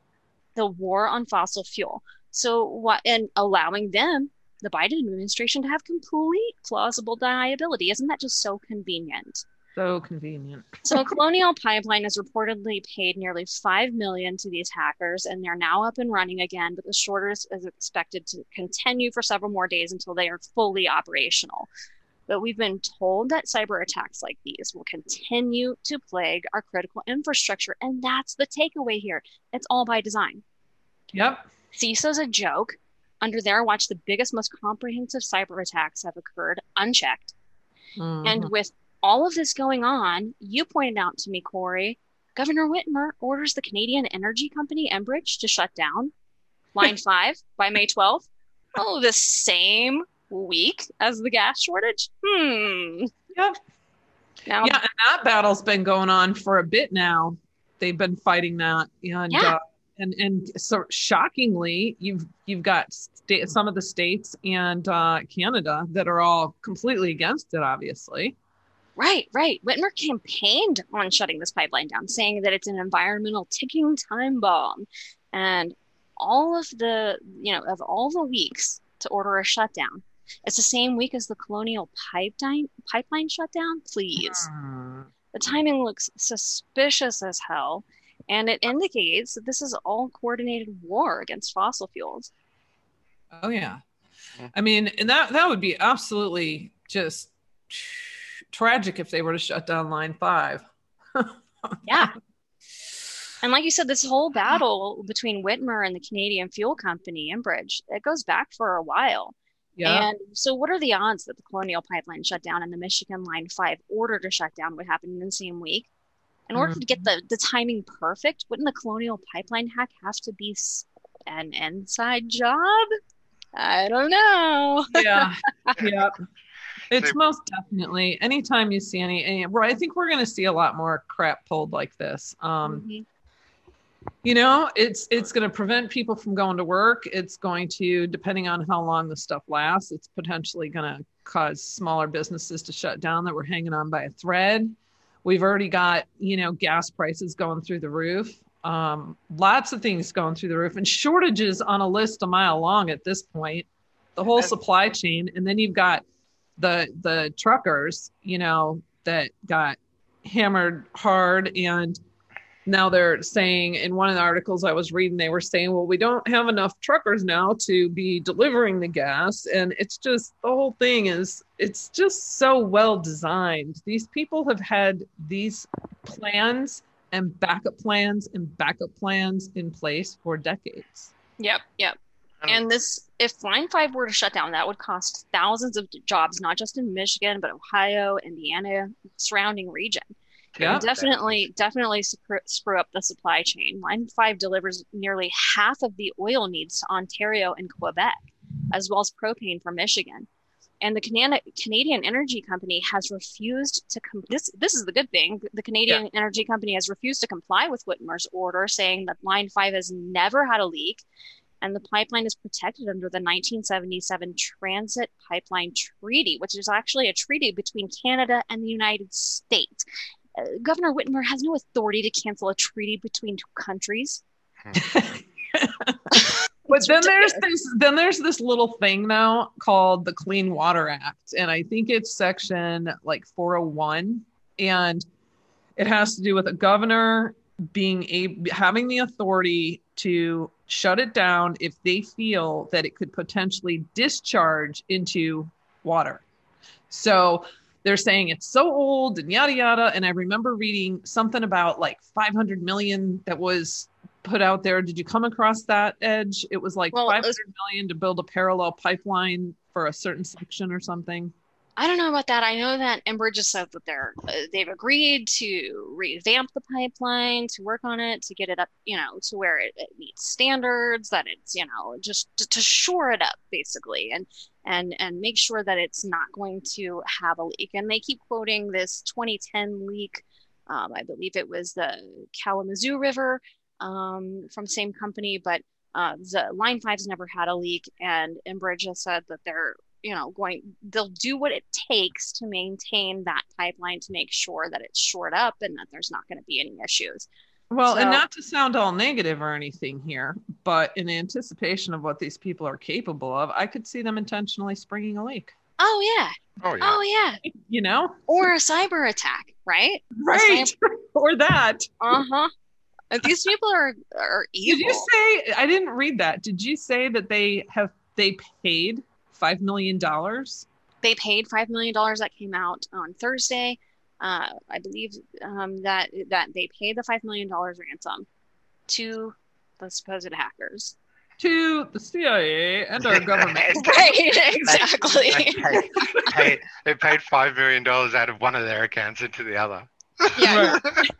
the war on fossil fuel. So what, and allowing them the Biden administration to have complete plausible deniability. Isn't that just so convenient? So convenient. So Colonial Pipeline has reportedly paid nearly five million dollars to these hackers, and they're now up and running again, but the shortage is expected to continue for several more days until they are fully operational. But we've been told that cyber attacks like these will continue to plague our critical infrastructure, and that's the takeaway here. It's all by design. Yep. CISA's a joke. Under their watch, the biggest, most comprehensive cyber attacks have occurred unchecked. Mm-hmm. And with all of this going on, you pointed out to me, Corey, Governor Whitmer orders the Canadian energy company Enbridge to shut down Line five by May twelfth. Oh, the same week as the gas shortage? Hmm. Yep. Now, yeah, and that battle's been going on for a bit now. They've been fighting that. And, yeah. uh, and, and so shockingly, you've, you've got sta- some of the states and uh, Canada that are all completely against it, obviously. Right, right. Whitmer campaigned on shutting this pipeline down, saying that it's an environmental ticking time bomb. And all of the, you know, of all the weeks to order a shutdown, it's the same week as the Colonial Pipeline pipeline shutdown. Please. Mm. The timing looks suspicious as hell, and it indicates that this is all coordinated war against fossil fuels. Oh, yeah. I mean, and that, that would be absolutely just... tragic if they were to shut down Line five. Yeah. And like you said, this whole battle between Whitmer and the Canadian fuel company, Enbridge, it goes back for a while. Yeah. And so what are the odds that the Colonial Pipeline shut down and the Michigan Line five order to shut down would happen in the same week? In order mm-hmm. to get the, the timing perfect, wouldn't the Colonial Pipeline hack have to be an inside job? I don't know. Yeah. Yeah. It's most definitely anytime you see any, any I think we're going to see a lot more crap pulled like this. Um, mm-hmm. You know, it's, it's going to prevent people from going to work. It's going to, depending on how long the stuff lasts, it's potentially going to cause smaller businesses to shut down that were hanging on by a thread. We've already got, you know, gas prices going through the roof. Um, lots of things going through the roof, and shortages on a list a mile long at this point, the whole supply chain. And then you've got the the truckers, you know, that got hammered hard, and now they're saying, in one of the articles I was reading, they were saying, well, we don't have enough truckers now to be delivering the gas. And it's just, the whole thing is, it's just so well designed. These people have had these plans and backup plans and backup plans in place for decades. Yep, yep. And this, if Line five were to shut down, that would cost thousands of jobs, not just in Michigan, but Ohio, Indiana, surrounding region. Yeah, definitely, definitely screw up the supply chain. Line five delivers nearly half of the oil needs to Ontario and Quebec, as well as propane for Michigan. And the Canada, Canadian Energy Company has refused to com- – this This is the good thing. The Canadian yeah. Energy Company has refused to comply with Whitmer's order, saying that Line five has never had a leak, and the pipeline is protected under the nineteen seventy-seven Transit Pipeline Treaty, which is actually a treaty between Canada and the United States. Uh, Governor Whitmer has no authority to cancel a treaty between two countries. But then there's this, then there's this little thing now called the Clean Water Act, and I think it's section like four oh one, and it has to do with a governor being able, having the authority to shut it down if they feel that it could potentially discharge into water. So they're saying it's so old and yada, yada. And I remember reading something about like five hundred million that was put out there. Did you come across that, Edge? It was like well, five hundred million to build a parallel pipeline for a certain section or something. I don't know about that. I know that Enbridge just said that they're, uh, they've agreed to revamp the pipeline, to work on it, to get it up, you know, to where it, it meets standards, that it's, you know, just to, to shore it up, basically, and, and, and make sure that it's not going to have a leak. And they keep quoting this twenty ten leak. Um, I believe it was the Kalamazoo River um, from same company, but uh, the Line five's never had a leak. And Enbridge has said that they're, you know, going, they'll do what it takes to maintain that pipeline to make sure that it's shored up and that there's not going to be any issues. Well, so, and not to sound all negative or anything here, but in anticipation of what these people are capable of, I could see them intentionally springing a leak. Oh, yeah. Oh, yeah. Oh, yeah. You know? Or a cyber attack, right? Right. Cyber- or that. Uh-huh. These people are, are evil. Did you say, I didn't read that. Did you say that they have, they paid five million dollars? They paid five million dollars. That came out on Thursday. Uh, I believe um, that that they paid the five million dollars ransom to the supposed hackers. To the C I A and our government. Right, exactly. They paid, they paid five million dollars out of one of their accounts into the other. Yeah. Right.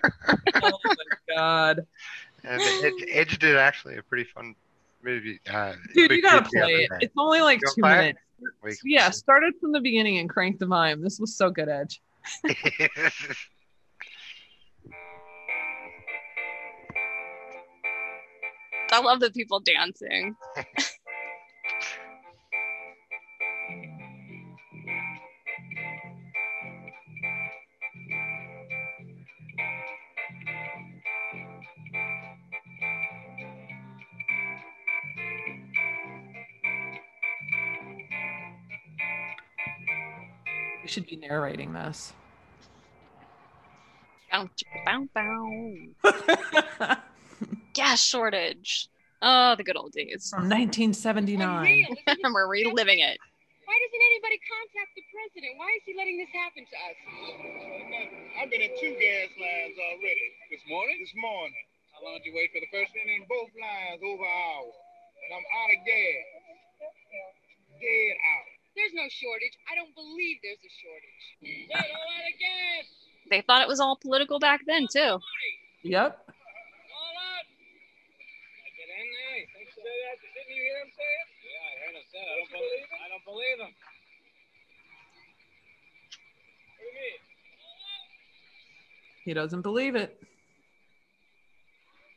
Oh, my God. And Edge, Edge did actually a pretty fun movie. Uh, Dude, you got to play it. Day. It's only like two minutes. It? Yeah, started from the beginning and cranked the volume. This was so good, Edge. I love the people dancing. We should be narrating this. Bow, bow, bow. Gas shortage. Oh, the good old days. From nineteen seventy-nine. We're reliving it. Why doesn't anybody contact the president? Why is he letting this happen to us? I've been at two gas lines already. This morning? This morning. How long did you wait for the first one? In both lines over an hour. And I'm out of gas. Dead out. There's no shortage. I don't believe there's a shortage. They don't want to guess. They thought it was all political back then, too. Yep. All up. Get in there. You think so? Didn't you hear him say it? Yeah, I heard him say it. I don't believe him. I don't believe him. What do you mean? He doesn't believe it.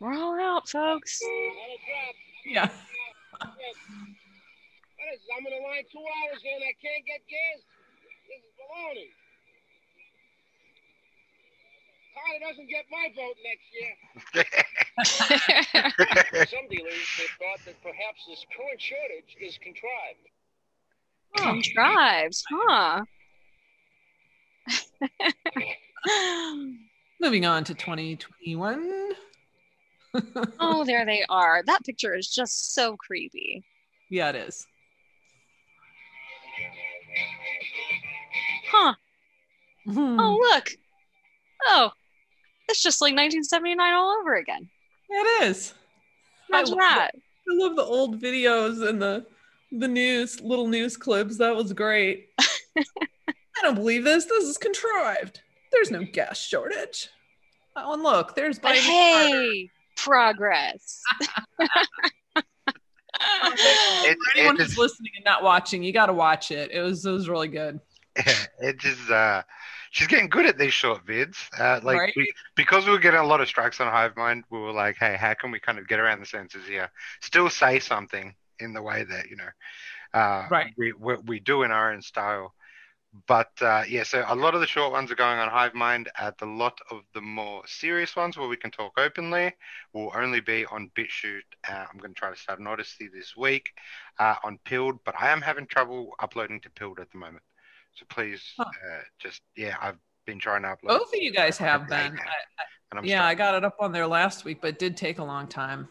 We're all out, folks. Yeah. I'm in the line two hours and I can't get gas. This is baloney. Carter doesn't get my vote next year. Some dealers have thought that perhaps this current shortage is contrived. Oh, contrived, huh? Moving on to twenty twenty-one. Oh, there they are. That picture is just so creepy. Yeah, it is. Huh. Mm-hmm. Oh, look. Oh, it's just like nineteen seventy-nine all over again. It is. Imagine that. I love the old videos and the the news, little news clips. That was great. I don't believe this. This is contrived. There's no gas shortage. Oh, and look, there's Biden. Hey, progress. It, for anyone it just, who's listening and not watching, you got to watch it. It was it was really good. It just uh, she's getting good at these short vids. Uh, like right? we, because we were getting a lot of strikes on HiveMind, we were like, hey, how can we kind of get around the censors here? Still say something in the way that you know, uh, right. we, we we do in our own style. But uh, yeah, so a lot of the short ones are going on HiveMind. At the lot of the more serious ones where we can talk openly will only be on BitChute. Uh, I'm going to try to start an Odysee this week uh, on Pilled, but I am having trouble uploading to Pilled at the moment. So please huh. uh, just, yeah, I've been trying to upload. Both of you guys have been. I, I, yeah, starting. I got it up on there last week, but it did take a long time.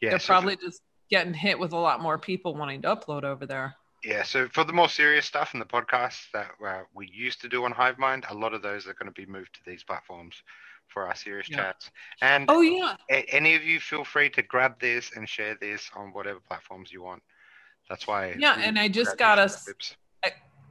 Yeah, They're so probably so- just getting hit with a lot more people wanting to upload over there. Yeah, so for the more serious stuff and the podcasts that uh, we used to do on HiveMind, a lot of those are going to be moved to these platforms for our serious yeah. chats. And oh, yeah. any of you feel free to grab this and share this on whatever platforms you want. That's why. Yeah, and I just got us I,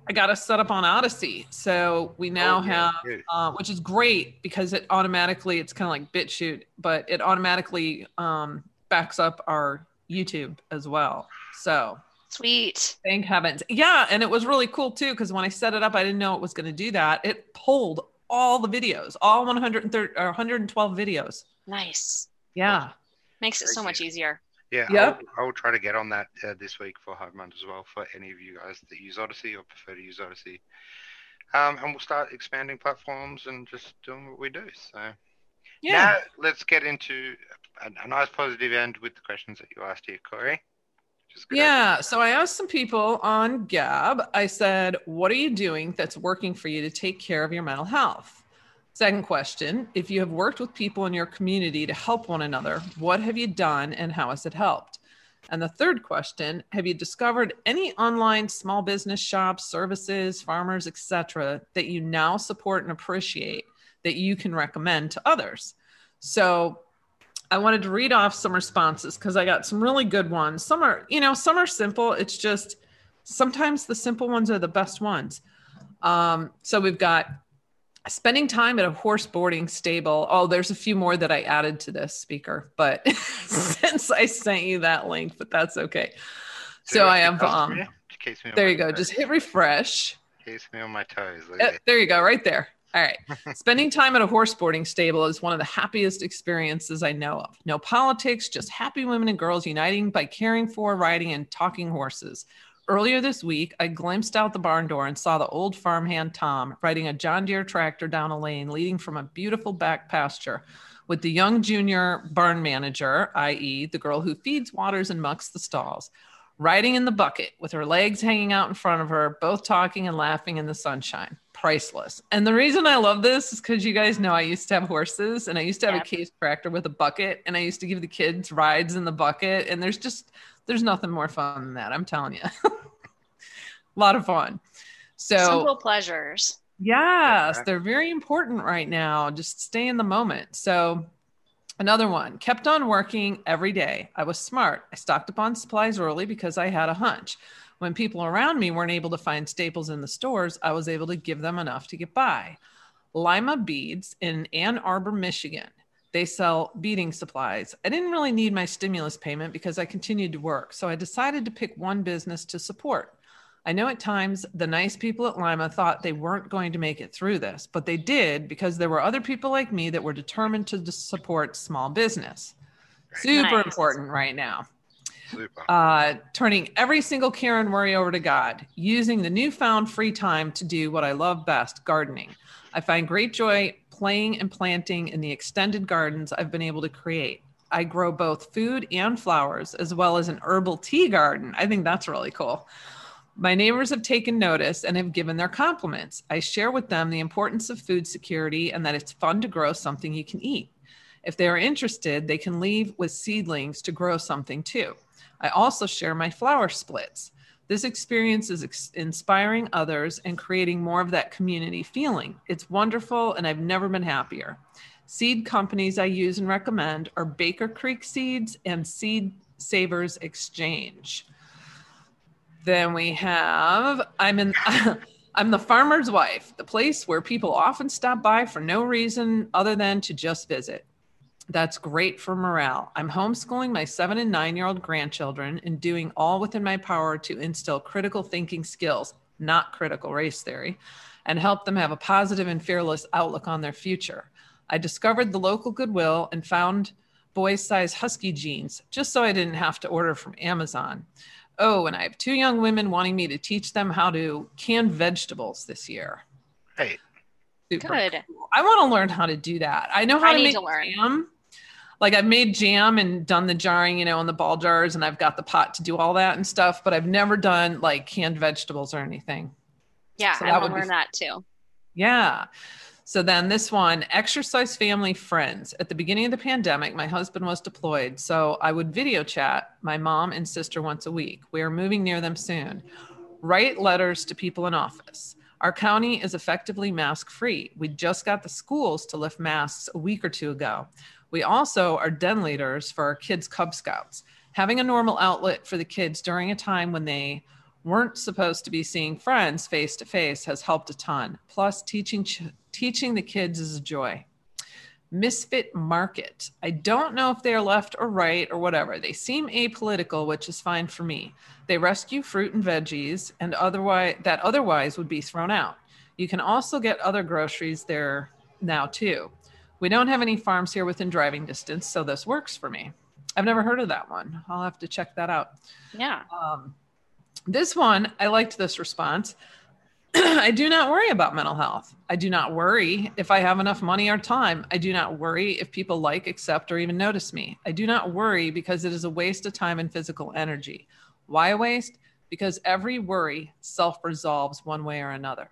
I got us set up on Odysee. So we now oh, yeah, have, uh, which is great because it automatically, it's kind of like BitChute, but it automatically um, backs up our YouTube as well. So. Sweet. Thank heavens. Yeah, and it was really cool too because when I set it up, I didn't know it was going to do that. It pulled all the videos, all one hundred thirty or one hundred twelve videels. Nice. Yeah. Makes it so much easier. Yeah. Yep. I will try to get on that uh, this week for HiveMind as well for any of you guys that use Odysee or prefer to use Odysee. Um, and we'll start expanding platforms and just doing what we do. So Yeah. Now let's get into a nice positive end with the questions that you asked here, Corey. Yeah. Idea. So I asked some people on Gab. I said, what are you doing that's working for you to take care of your mental health? Second question, if you have worked with people in your community to help one another, what have you done and how has it helped? And the third question, have you discovered any online small business shops, services, farmers, et cetera, that you now support and appreciate that you can recommend to others? So I wanted to read off some responses because I got some really good ones. Some are, you know, some are simple. It's just sometimes the simple ones are the best ones. Um, so we've got spending time at a horse boarding stable. Oh, there's a few more that I added to this speaker, but since I sent you that link, but that's okay. So, so I have, um, there you go. Toes. Just hit refresh. Case me on my toes. Uh, there you go. Right there. All right. Spending time at a horse boarding stable is one of the happiest experiences I know of. No politics, just happy women and girls uniting by caring for, riding, and talking horses. Earlier this week, I glimpsed out the barn door and saw the old farmhand Tom riding a John Deere tractor down a lane leading from a beautiful back pasture with the young junior barn manager, that is the girl who feeds, waters, and mucks the stalls, riding in the bucket with her legs hanging out in front of her, both talking and laughing in the sunshine. Priceless. And the reason I love this is because you guys know I used to have horses, and I used to have yep. a case tractor with a bucket, and I used to give the kids rides in the bucket. And there's just, there's nothing more fun than that. I'm telling you. A lot of fun. So simple pleasures. Yes. Yeah. They're very important right now. Just stay in the moment. So another one, kept on working every day. I was smart. I stocked up on supplies early because I had a hunch. When people around me weren't able to find staples in the stores, I was able to give them enough to get by. Lima Beads in Ann Arbor, Michigan. They sell beading supplies. I didn't really need my stimulus payment because I continued to work, so I decided to pick one business to support. I know at times the nice people at Lima thought they weren't going to make it through this, but they did because there were other people like me that were determined to support small business. Super nice. Important right now. Uh, turning every single care and worry over to God, using the newfound free time to do what I love best, gardening. I find great joy playing and planting in the extended gardens I've been able to create. I grow both food and flowers, as well as an herbal tea garden. I think that's really cool. My neighbors have taken notice and have given their compliments. I share with them the importance of food security and that it's fun to grow something you can eat. If they are interested, they can leave with seedlings to grow something too. I also share my flower splits. This experience is ex- inspiring others and creating more of that community feeling. It's wonderful, and I've never been happier. Seed companies I use and recommend are Baker Creek Seeds and Seed Savers Exchange. Then we have, I'm in... I'm the farmer's wife, the place where people often stop by for no reason other than to just visit. That's great for morale. I'm homeschooling my seven and nine-year-old grandchildren and doing all within my power to instill critical thinking skills, not critical race theory, and help them have a positive and fearless outlook on their future. I discovered the local Goodwill and found boy-size husky jeans, just so I didn't have to order from Amazon. Oh, and I have two young women wanting me to teach them how to can vegetables this year. Hey, super good. Cool. I want to learn how to do that. I know how I to need make to learn. Jam. Like I've made jam and done the jarring, you know, in the ball jars, and I've got the pot to do all that and stuff, but I've never done like canned vegetables or anything. Yeah. So I want to learn that too. Yeah. So then this one, exercise, family, friends. At the beginning of the pandemic, my husband was deployed, so I would video chat my mom and sister once a week. We are moving near them soon. Write letters to people in office. Our county is effectively mask free. We just got the schools to lift masks a week or two ago. We also are den leaders for our kids' Cub Scouts. Having a normal outlet for the kids during a time when they weren't supposed to be seeing friends face to face has helped a ton. Plus teaching ch- teaching the kids is a joy. Misfit market. I don't know if they're left or right or whatever. They seem apolitical, which is fine for me. They rescue fruit and veggies and otherwise that otherwise would be thrown out. You can also get other groceries there now too. We don't have any farms here within driving distance, so this works for me. I've never heard of that one. I'll have to check that out. Yeah. Um, this one, I liked this response. I do not worry about mental health. I do not worry if I have enough money or time. I do not worry if people like, accept, or even notice me. I do not worry because it is a waste of time and physical energy. Why a waste? Because every worry self-resolves one way or another.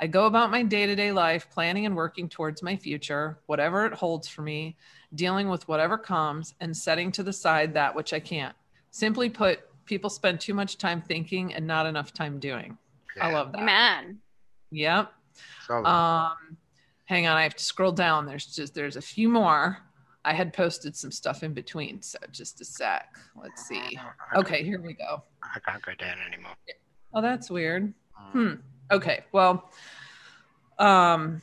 I go about my day-to-day life planning and working towards my future, whatever it holds for me, dealing with whatever comes, and setting to the side that which I can't. Simply put, people spend too much time thinking and not enough time doing. Yeah. I love that. Man. Yep. Solid. Um, hang on. I have to scroll down. There's just, there's a few more. I had posted some stuff in between. So just a sec. Let's see. Okay. Here we go. I can't go down anymore. Oh, that's weird. Hmm. Okay. Well, um,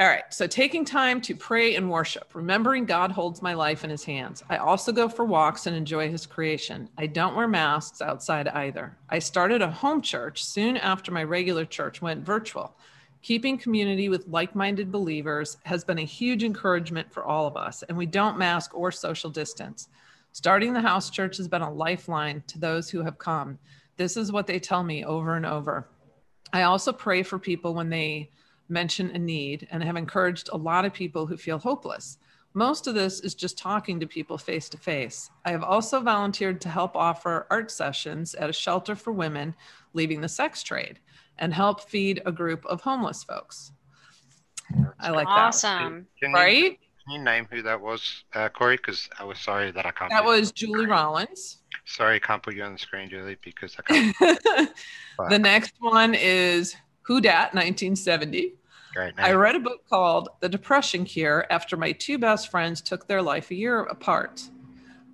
all right. So taking time to pray and worship, remembering God holds my life in his hands. I also go for walks and enjoy his creation. I don't wear masks outside either. I started a home church soon after my regular church went virtual. Keeping community with like-minded believers has been a huge encouragement for all of us, and we don't mask or social distance. Starting the house church has been a lifeline to those who have come. This is what they tell me over and over. I also pray for people when they mention a need, and have encouraged a lot of people who feel hopeless. Most of this is just talking to people face to face. I have also volunteered to help offer art sessions at a shelter for women leaving the sex trade and help feed a group of homeless folks. I like that. Awesome. Can you, right? Can you name who that was, uh, Corey? Because I was sorry that I can't. That was Julie Rollins. Sorry, I can't put you on the screen, Julie, because I can't. The next one is Who Dat nineteen seventy. Great name. I read a book called The Depression Cure after my two best friends took their life a year apart.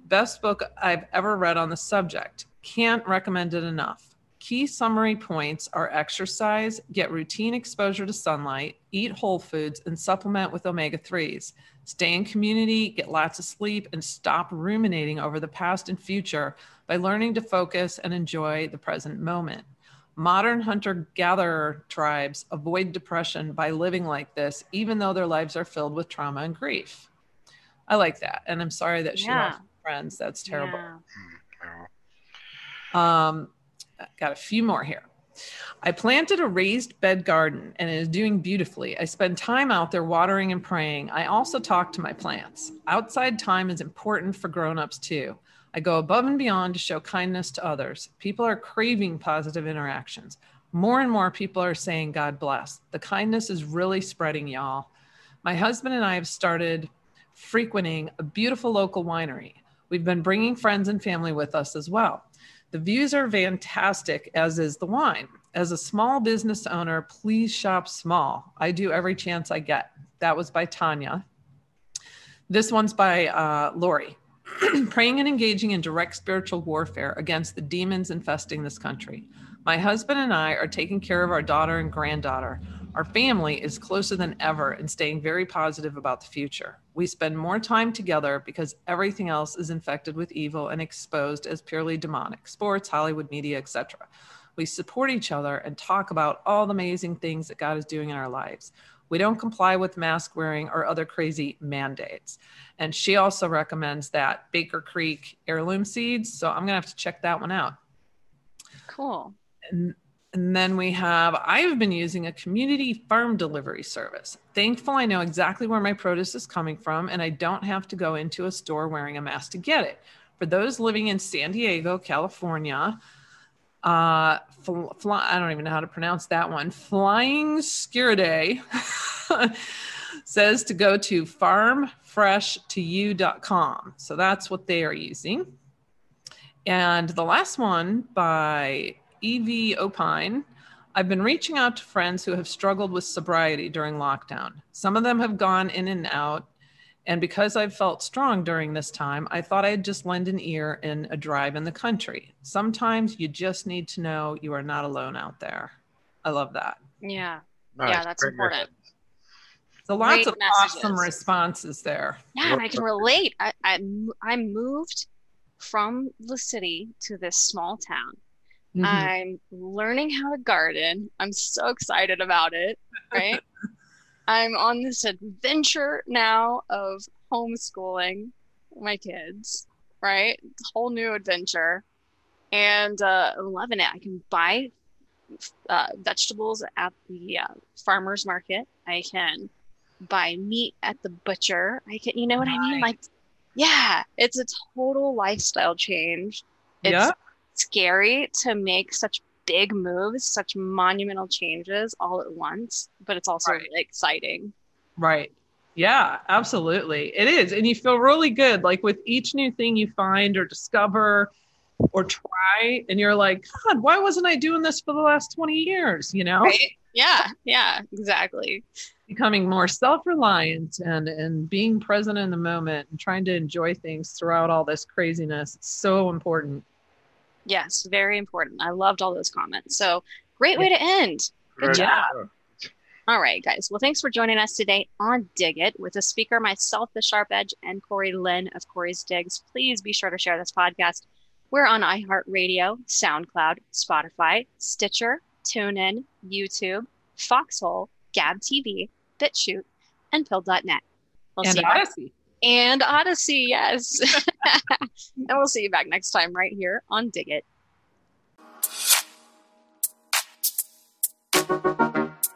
Best book I've ever read on the subject. Can't recommend it enough. Key summary points are exercise, get routine exposure to sunlight, eat whole foods, and supplement with omega threes. Stay in community, get lots of sleep, and stop ruminating over the past and future by learning to focus and enjoy the present moment. Modern hunter-gatherer tribes avoid depression by living like this, even though their lives are filled with trauma and grief. I like that. And I'm sorry that she yeah. lost friends. That's terrible. Yeah. Um, got a few more here. I planted a raised bed garden and it is doing beautifully. I spend time out there watering and praying. I also talk to my plants. Outside time is important for grown-ups too. I go above and beyond to show kindness to others. People are craving positive interactions. More and more people are saying, God bless. The kindness is really spreading, y'all. My husband and I have started frequenting a beautiful local winery. We've been bringing friends and family with us as well. The views are fantastic, as is the wine. As a small business owner, please shop small. I do every chance I get. That was by Tanya. This one's by uh, Lori. Praying and engaging in direct spiritual warfare against the demons infesting this country. My husband and I are taking care of our daughter and granddaughter. Our family is closer than ever and staying very positive about the future. We spend more time together because everything else is infected with evil and exposed as purely demonic. Sports, Hollywood, media, et cetera. We support each other and talk about all the amazing things that God is doing in our lives. We don't comply with mask wearing or other crazy mandates. And she also recommends that Baker Creek heirloom seeds. So I'm going to have to check that one out. Cool. And, and then we have, I've been using a community farm delivery service. Thankful I know exactly where my produce is coming from and I don't have to go into a store wearing a mask to get it. For those living in San Diego, California, Uh, fl- fl- I don't even know how to pronounce that one. Flying Skiriday says to go to farm fresh to you dot com. So that's what they are using. And the last one by E V Opine. I've been reaching out to friends who have struggled with sobriety during lockdown. Some of them have gone in and out. And because I've felt strong during this time, I thought I'd just lend an ear in a drive in the country. Sometimes you just need to know you are not alone out there. I love that. Yeah. Nice. Yeah, that's Great important. Message. So lots Great of messages. Awesome responses there. Yeah, and I can relate. I, I, I moved from the city to this small town. Mm-hmm. I'm learning how to garden. I'm so excited about it, right? I'm on this adventure now of homeschooling my kids, right? It's a whole new adventure. And uh, I'm loving it. I can buy uh, vegetables at the uh, farmer's market. I can buy meat at the butcher. I can, you know what nice. I mean? Like, yeah, it's a total lifestyle change. It's yeah. scary to make such big moves, such monumental changes all at once, but it's also right. really exciting. Right. Yeah, absolutely. It is. And you feel really good. Like with each new thing you find or discover or try, and you're like, God, why wasn't I doing this for the last twenty years? You know? Right? Yeah. Yeah, exactly. Becoming more self-reliant and, and being present in the moment and trying to enjoy things throughout all this craziness. It's so important. Yes, very important. I loved all those comments. So great way to end. Good yeah. job. All right, guys. Well, thanks for joining us today on Dig It with a speaker, myself, The Sharp Edge, and Corey Lynn of Corey's Digs. Please be sure to share this podcast. We're on iHeartRadio, SoundCloud, Spotify, Stitcher, TuneIn, YouTube, Foxhole, Gab T V, BitChute, and Pill dot net. We'll and see Odysee. And Odysee, yes. And we'll see you back next time right here on Dig It.